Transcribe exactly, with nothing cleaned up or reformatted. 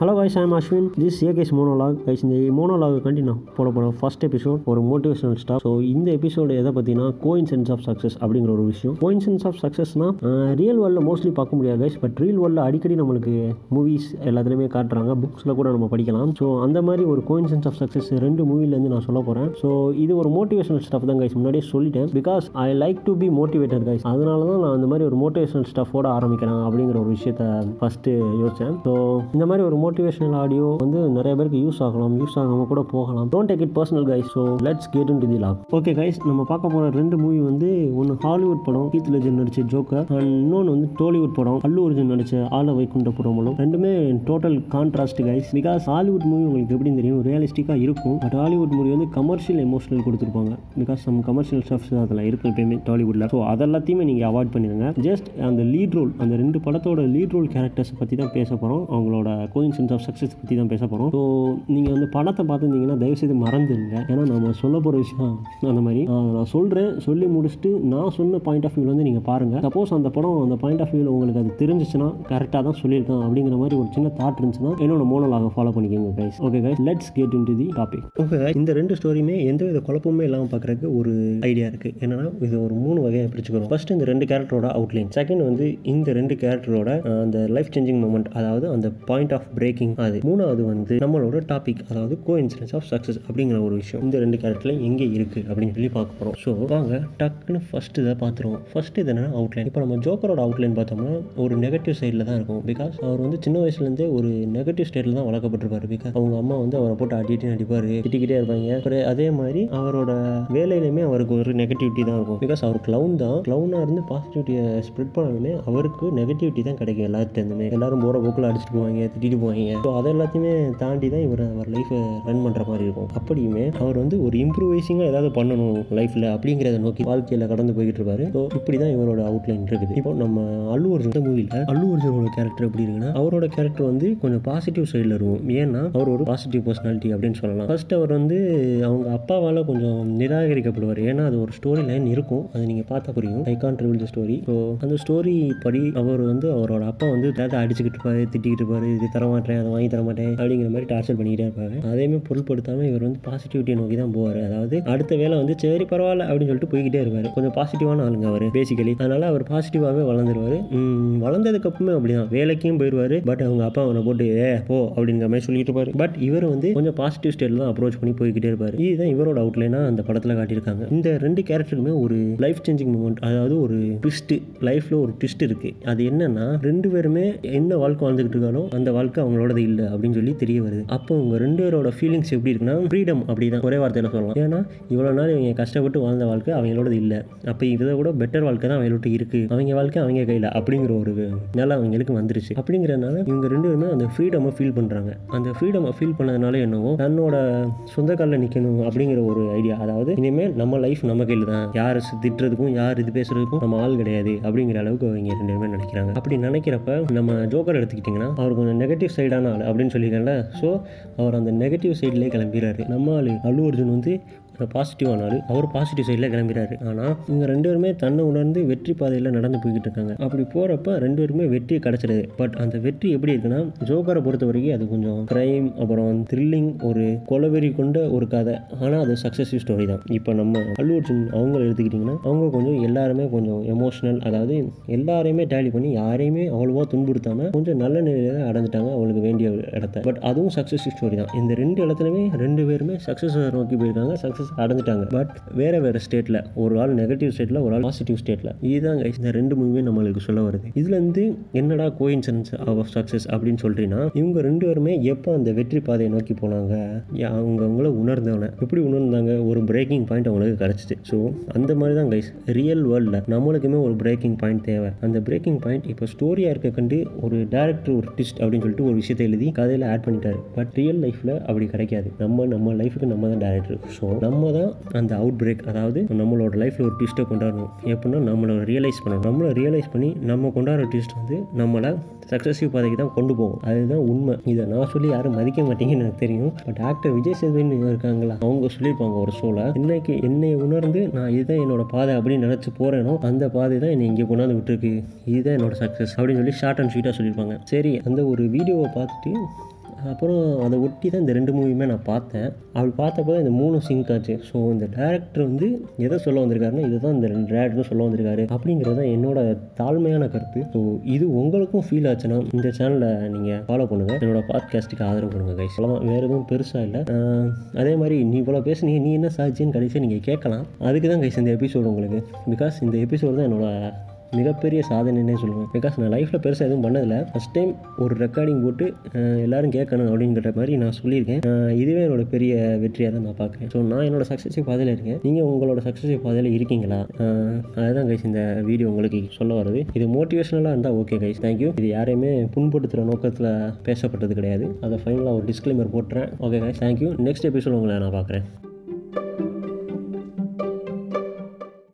Hello guys, I am Ashwin. This a guys monologue. Guys, இந்த மோனோலாகுக்காண்டி நான் போட போகிறேன். ஃபர்ஸ்ட் எபிசோட் ஒரு மோட்டிவேஷனல் ஸ்டாஃப். ஸோ இந்த எபிசோடு எதை பார்த்தீங்கன்னா கோயின்சிடென்ஸ் ஆஃப் சக்ஸஸ் அப்படிங்கிற ஒரு விஷயம். கோயின்சிடென்ஸ் ஆஃப் சக்ஸஸ்னால் ரியல் வேர்ல்டில் மோஸ்ட்லி பார்க்க முடியாது கைஸ், பட் ரியல் வேர்ல்டில் அடிக்கடி நம்மளுக்கு மூவிஸ் எல்லாத்துலேயுமே காட்டுறாங்க, புக்ஸில் கூட நம்ம படிக்கலாம். ஸோ அந்த மாதிரி ஒரு கோயின்சிடென்ஸ் ஆஃப் சக்ஸஸ் ரெண்டு மூவிலேருந்து நான் சொல்ல போகிறேன். ஸோ இது ஒரு மோட்டிவேஷனல் ஸ்டாஃப் தான் கைஸ், முன்னாடியே சொல்லிட்டேன். Because I like to be motivated guys, அதனால தான் நான் அந்த மாதிரி ஒரு மோட்டிவேஷனல் ஸ்டாஃபோடு ஆரம்பிக்கிறேன் அப்படிங்கிற ஒரு விஷயத்தை ஃபஸ்ட்டு யோசித்தேன். ஸோ இந்த மாதிரி ஒரு மோட்டிவேஷனல் ஆடியோ வந்து நிறைய பேருக்கு யூஸ் ஆகலாம், யூஸ் ஆகாம கூட போகலாம். Don't take it personal guys. So let's get into the log. Okay guys, நம்ம பார்க்க போகிற ரெண்டு மூவி வந்து ஒன்று ஹாலிவுட் படம் ஹீத் லெஜர் நடிச்ச ஜோக்கர், அண்ட் இன்னொன்று வந்து டோலிவுட் படம் அல்லு அர்ஜுன் நடிச்ச ஆல வைகுண்ட புரமலும். ரெண்டுமே total contrast guys. Because Hollywood movie உங்களுக்கு எப்படி தெரியும், ரியலிஸ்டிக்காக இருக்கும். பட் ஹாலிவுட் மூவி வந்து கமர்ஷியல் எமோஷனல் கொடுத்துருப்பாங்க. பிகாஸ் நம்ம கமர்ஷியல் ஸ்டாஃப்ஸ் அதில் இருக்கும் எப்பயுமே டாலிவுட்டில். ஸோ அதெல்லாத்தையுமே நீங்கள் அவாய்ட் பண்ணிடுங்க. ஜஸ்ட் அந்த லீட் ரோல், அந்த ரெண்டு படத்தோட லீட் ரோல் கேரக்டர்ஸ் பற்றி தான் பேச போகிறோம். அவங்களோட கோயின்சிடென்ஸ் ஆஃப் சக்ஸஸ் பற்றி தான் பேச போகிறோம். ஸோ நீங்கள் வந்து படத்தை பார்த்துருந்தீங்கன்னா தயவுசெய்து மறந்துடுங்க, ஏன்னா நம்ம சொல்ல போகிற விஷயம் அந்த மாதிரி நான் சொல்கிறேன். சொல்லி முடிச்சுட்டு நான் சொன்ன பாயிண்ட் ஆஃப் வியூவில் வந்து நீங்கள் பாருங்கள். சப்போஸ் அந்த படம் அந்த பாயிண்ட் ஆஃப் வியூவில் உங்களுக்கு அது தெரிஞ்சிச்சுன்னா கரெக்டாக தான் சொல்லியிருக்கேன் அப்படிங்கிற மாதிரி ஒரு சின்ன தாட் இருந்துச்சுன்னா என்னோட மோனோலாக ஃபாலோ பண்ணிக்கோங்க guys. Okay guys, let's get into the topic. Okay, இந்த ரெண்டு ஸ்டோரியுமே எந்தவித குழப்பமே இல்லாமல் பார்க்குறதுக்கு ஒரு ஐடியா இருக்குது. என்னன்னா இது ஒரு மூணு வகையாக பிரிச்சுக்கிறோம். ஃபர்ஸ்ட் இந்த ரெண்டு கேரக்டரோட அவுட்லைன், செகண்ட் வந்து இந்த ரெண்டு கேரக்டரோட அந்த லைஃப் சேஞ்சிங் மூமெண்ட், அதாவது அந்த பாயிண்ட் ஆஃப் பிரேக்கிங், அது மூணாவது வந்து நம்மளோட டாபிக், அதாவது கோயின்சிடென்ஸ் ஆஃப் சக்ஸஸ் அப்படிங்கிற ஒரு விஷயம். இந்த ரெண்டு கேரக்டர்ல எங்கே இருக்குது அப்படின்னு சொல்லி பார்க்க போகிறோம். ஸோ வாங்க டக்குன்னு ஃபர்ஸ்ட் இதை பார்த்துருவோம். ஃபர்ஸ்ட் இது என்னன்னா அவுட்லைன். இப்போ நம்ம ஜோக்கரோட அவுட்லைன் பார்த்தோம்னா ஒரு நெகட்டிவ் சைடில் தான் இருக்கும். பிகாஸ் அவர் வந்து சின்ன வயசுலேருந்தே ஒரு நெகட்டிவ் ஸ்டேட்டில் தான் வளர்க்கப்பட்டிருப்பாரு. பிகாஸ் அவங்க அம்மா வந்து அவரை போட்டு அடிக்கிட்டே அடிப்பார், திட்டிக்கிட்டே இருப்பாங்க. ஒரு அதே மாதிரி அவரோட வேலையிலுமே அவருக்கு ஒரு நெகட்டிவிட்டி தான் இருக்கும். பிகாஸ் அவர் க்ளவுன் தான், க்ளவுனாக இருந்து பாசிட்டிவிட்டியை ஸ்ப்ரெட் பண்ணணுமே அவருக்கு நெகட்டிவிட்டி தான் கிடைக்கும். எல்லாத்துலேருந்துமே எல்லாரும் போகிற போக்கில் அடிச்சுட்டு போவாங்க, திட்டிட்டு போவாங்க. ஸோ அதை எல்லாத்தையுமே தாண்டி தான் இவர் அவர் லைஃப்பை ரன் பண்ணுற மாதிரி இருக்கும். அப்படியுமே அவர் வந்து ஒரு இம்ப்ரூவைசிங்காக ஏதாவது பண்ணணும் லைஃப்பில் அப்படிங்கிறத நோக்கி வாழ்க்கையில் கடந்து போய்கிட்டு இருப்பாரு. ஸோ இப்படி தான் இவரோட அவுட்லைன் இருக்குது. இப்போ நம்ம அல்லு அர்ஜுன் மூவியில் அல்லு அர்ஜுனோட கேரக்டர் எப்படி இருக்குன்னா அவரோட கேரக்டர் வந்து கொஞ்சம் பாசிட்டிவ் சைடில் இருக்கும். ஏன்னா அவர் ஒரு பாசிட்டிவ் பர்சனாலிட்டி அப்படின்னு சொல்லலாம். ஃபர்ஸ்ட் அவர் வந்து அவங்க அப்பாவால் கொஞ்சம் நிராகரிக்கப்படுவார். ஏன்னா அது ஒரு ஸ்டோரி லைன் இருக்கும், அது நீங்கள் பார்த்தா புரியும். I can't reveal the story. So அந்த ஸ்டோரி படி அவர் வந்து அவரோட அப்பா வந்து தாத்தா அடிச்சுக்கிட்டு இருப்பாரு, திட்டிக்கிட்டு இருப்பாரு, இது தரமாட்டேன், அதை வாங்கி தரமாட்டேன் அப்படிங்கிற மாதிரி டார்ச்சர் பண்ணிக்கிட்டே இருப்பாங்க. அதேமாதிரி பொருட்படுத்தாமல் இவர் வந்து பாசிட்டிவிட்டியை நோக்கி தான் போவார். அதாவது அடுத்த வேலை வந்து சரி பரவாயில்ல அப்படின்னு சொல்லிட்டு போய்கிட்டே இருப்பார். கொஞ்சம் பாசிட்டிவான ஆளுங்க அவர் பேசிக்கலி, அதனால அவர் பாசிட்டிவாகவே வளர்ந்துருவார். வளர்ந்ததுக்கு அப்புறமே அப்படிதான் வேலைக்கும் போயிடுவார். பட் அவங்க அப்பா அவனை போட்டு ஏ போ அப்படிங்கிற மாதிரி சொல்லிட்டு இருப்பாரு. பட் இவர் வந்து கொஞ்சம் பாசிட்டிவ் ஸ்டேட்டில் தான் அப்ரோச் பண்ணி போய்கிட்டே இருப்பார். இதுதான் இவரோட அவுட்லைனா அந்த படத்தில் காட்டியிருக்காங்க. இந்த ரெண்டு கேரக்டருக்குமே ஒரு லைஃப் சேஞ்சிங் மூமெண்ட், அதாவது ஒரு ட்விஸ்ட், லைஃப்ல ஒரு ட்விஸ்ட் இருக்கு. அது என்னன்னா ரெண்டு பேருமே என்ன வாழ்க்கை வாழ்ந்துகிட்டு இருக்காலும் அந்த வாழ்க்கை அவங்களோட இல்லை அப்படின்னு சொல்லி தெரிய வருது. அப்போ அவங்க ரெண்டு பேரோட ஃபீலிங்ஸ் எப்படி இருக்குன்னா ஃப்ரீடம் அப்படிதான் ஒரே வார்த்தையில சொல்லலாம். ஏன்னா இவ்வளோ நாள் இவங்க கஷ்டப்பட்டு வாழ்ந்த வாழ்க்கை அவங்களோட இல்லை, அப்போ இதை கூட பெட்டர் வாழ்க்கை தான் அவங்களோட இருக்கு, அவங்க வாழ்க்கை அவங்க கையில் அப்படிங்கிற ஒரு நிலை அவங்களுக்கு வந்துருச்சு. அப்படிங்கிறதுனால இவங்க ரெண்டு பேருமே அந்த ஃப்ரீடமை ஃபீல் பண்ணுறாங்க. அந்த ஃப்ரீடமை ஃபீல் பண்ணதுனால என்னவோ தன்னோட சொந்த காலில் நிற்கணும் அப்படிங்கிற ஒரு ஐடியா, அதாவது இனிமேல் நம்ம லைஃப் நம்ம கையில் தான், யார் திட்டுறதுக்கும் யார் இது பேசுறதுக்கும் நம்ம ஆள் கிடையாது அப்படிங்கிற அளவுக்கு அவங்க ரெண்டு பேருமே நினைக்கிறாங்க. அப்படி நினைக்கிறப்ப நம்ம ஜோக்கர் எடுத்துக்கிட்டிங்கன்னா அவர் கொஞ்சம் நெகட்டிவ் சைடான ஆள் அப்படின்னு சொல்லியிருக்காங்கல்ல, ஸோ அவர் அந்த நெகட்டிவ் சைட்லேயே கிளம்பிடுறாரு. நம்ம ஆள் அல்லு அர்ஜுன் வந்து பாசிட்டிவான ஆள், அவர் பாசிட்டிவ் சைடில் கிளம்பிறாரு. ஆனால் இவங்க ரெண்டு பேருமே தன்னை உணர்ந்து வெற்றி பாதையில் நடந்து போய்கிட்டு இருக்காங்க. அப்படி போகிறப்ப ரெண்டு பேருமே வெற்றி கிடச்சிடுது. பட் அந்த வெற்றி எப்படி இருக்குன்னா ஜோக்கரை பொறுத்த வரைக்கும் அது கொஞ்சம் க்ரைம், அப்புறம் த்ரில்லிங், ஒரு கொலவெறி கொண்ட ஒரு கதை. ஆனால் அது சக்ஸஸ்ஃபுல் ஸ்டோரி தான். இப்போ நம்ம அல்லு அர்ஜுன் அவங்க எடுத்துக்கிட்டிங்கன்னா அவங்க கொஞ்சம் எல்லாருமே கொஞ்சம் எமோஷ்னல், அதாவது எல்லாரையுமே டேலி பண்ணி யாரையுமே அவ்வளோவா துன்புறுத்தாமல் கொஞ்சம் நல்ல நிலையில் அடைஞ்சிட்டாங்க அவங்களுக்கு வேண்டிய இடத்த. பட் அதுவும் சக்ஸஸ்ஃபுல் ஸ்டோரி தான். இந்த ரெண்டு இடத்துலையுமே ரெண்டு பேருமே சக்ஸஸ் நோக்கி போயிருக்காங்க, சக்ஸஸ் அடைஞ்சிட்டாங்க. பட் வேற வேற ஸ்டேட்ல, ஒரு ஆள் நெகட்டிவ் ஸ்டேட்ல, ஒரு ஆள் பாசிட்டிவ் ஸ்டேட்ல. இதுதான் இந்த ரெண்டு மூவியுமே நம்மளுக்கு சொல்ல வருது. இதுல இருந்து என்னடா கோயின்சிடென்ஸ் ஆஃப் சக்ஸஸ் அப்படின்னு சொல்றீங்கன்னா இவங்க ரெண்டு பேருமே எப்போ அந்த வெற்றி பாதையை நோக்கி போனாங்க, அவங்க அவங்கள உணர்ந்தவன எப்படி உணர்ந்தாங்க, ஒரு பிரேக்கிங் பாயிண்ட் அவங்களுக்கு கிடைச்சிச்சு. ஸோ அந்த மாதிரி தான் கைஸ் ரியல் வேர்ல்டில் நம்மளுக்குமே ஒரு பிரேக்கிங் பாயிண்ட் தேவை. அந்த பிரேக்கிங் பாயிண்ட் இப்போ ஸ்டோரியா இருக்க கண்டு ஒரு டேரக்டர் ஒரு ட்விஸ்ட் அப்படின்னு சொல்லிட்டு ஒரு விஷயத்தை எழுதி கதையில ஆட் பண்ணிட்டாரு. பட் ரியல் லைஃப்ல அப்படி கிடைக்காது. நம்ம நம்ம லைஃபுக்கு நம்ம தான் டேரக்டர். ஸோ நம்ம நம்ம தான் அந்த அவுட் பிரேக், அதாவது நம்மளோட லைஃப்பில் ஒரு ட்விஸ்ட்டை கொண்டாடணும். எப்படின்னா நம்மளை ரியலைஸ் பண்ணணும், நம்மளை ரியலைஸ் பண்ணி நம்ம கொண்டாடுற ட்விஸ்ட் வந்து நம்மளை சக்ஸஸிவ் பாதைக்கு தான் கொண்டு போவோம். அதுதான் உண்மை. இதை நான் சொல்லி யாரும் மதிக்க மாட்டேங்கன்னு எனக்கு தெரியும். பட் ஆக்டர் விஜய் சேதுபதி இருக்காங்களா, அவங்க சொல்லியிருப்பாங்க ஒரு ஷோவில், இன்னைக்கு என்னை உணர்ந்து நான் இதுதான் என்னோட பாதை அப்படின்னு நினச்சி போகிறேனோ அந்த பாதை தான் என்னை இங்கே கொண்டாந்து விட்டுருக்கு, இதுதான் என்னோட சக்ஸஸ் அப்படின்னு சொல்லி ஷார்ட் அண்ட் ஸ்வீட்டாக சொல்லியிருப்பாங்க. சரி, அந்த ஒரு வீடியோவை பார்த்துட்டு அப்புறம் அதை ஒட்டி தான் இந்த ரெண்டு மூவியுமே நான் பார்த்தேன். அப்படி பார்த்தப்போ தான் இந்த மூணும் சிங்க் ஆச்சு. ஸோ இந்த டேரக்டர் வந்து எதை சொல்ல வந்திருக்காருன்னா இதுதான் இந்த ரெண்டு டேரக்டரும் சொல்ல வந்திருக்காரு அப்படிங்கிறது தான் என்னோட தாழ்மையான கருத்து. ஸோ இது உங்களுக்கும் ஃபீல் ஆச்சுன்னா இந்த சேனலை நீங்கள் ஃபாலோ பண்ணுங்கள், என்னோட பாட்காஸ்ட்டுக்கு ஆதரவு கொடுங்க கைஸ். சொல்லலாம், வேறு எதுவும் பெருசாக இல்லை. அதே மாதிரி நீ இவ்வளோ பேசுனீங்க, நீ என்ன சாட்சின்னு கடைசியாக நீங்கள் கேட்கலாம். அதுக்கு தான் கைஸ் இந்த எபிசோடு உங்களுக்கு, பிகாஸ் இந்த எபிசோடு தான் என்னோட மிகப்பெரிய சாதனைன்னே சொல்லுவேன். பிகாஸ் நான் லைஃப்பில் பெருசாக எதுவும் பண்ணதில்லை. ஃபஸ்ட் டைம் ஒரு ரெக்கார்டிங் போட்டு எல்லோரும் கேட்கணும் அப்படிங்கிற மாதிரி நான் சொல்லியிருக்கேன். இதுவே என்னோட பெரிய வெற்றியாக தான் நான் பார்க்குறேன். ஸோ நான் என்னோடய சக்ஸஸை பாதையில் இருக்கேன், நீங்கள் உங்களோட சக்ஸஸை பாதையில் இருக்கீங்களா? அதுதான் கைஸ் இந்த வீடியோ உங்களுக்கு சொல்ல வருது. இது மோட்டிவேஷனலாக இருந்தால் ஓகே கைஸ், தேங்க்யூ. இது யாரையுமே புண்படுத்துகிற நோக்கத்தில் பேசப்பட்டது கிடையாது. அதை ஃபைனலாக ஒரு டிஸ்க்ளைமர் போட்டுறேன். Okay guys, thank you. Next episode உங்களை நான் பார்க்குறேன்.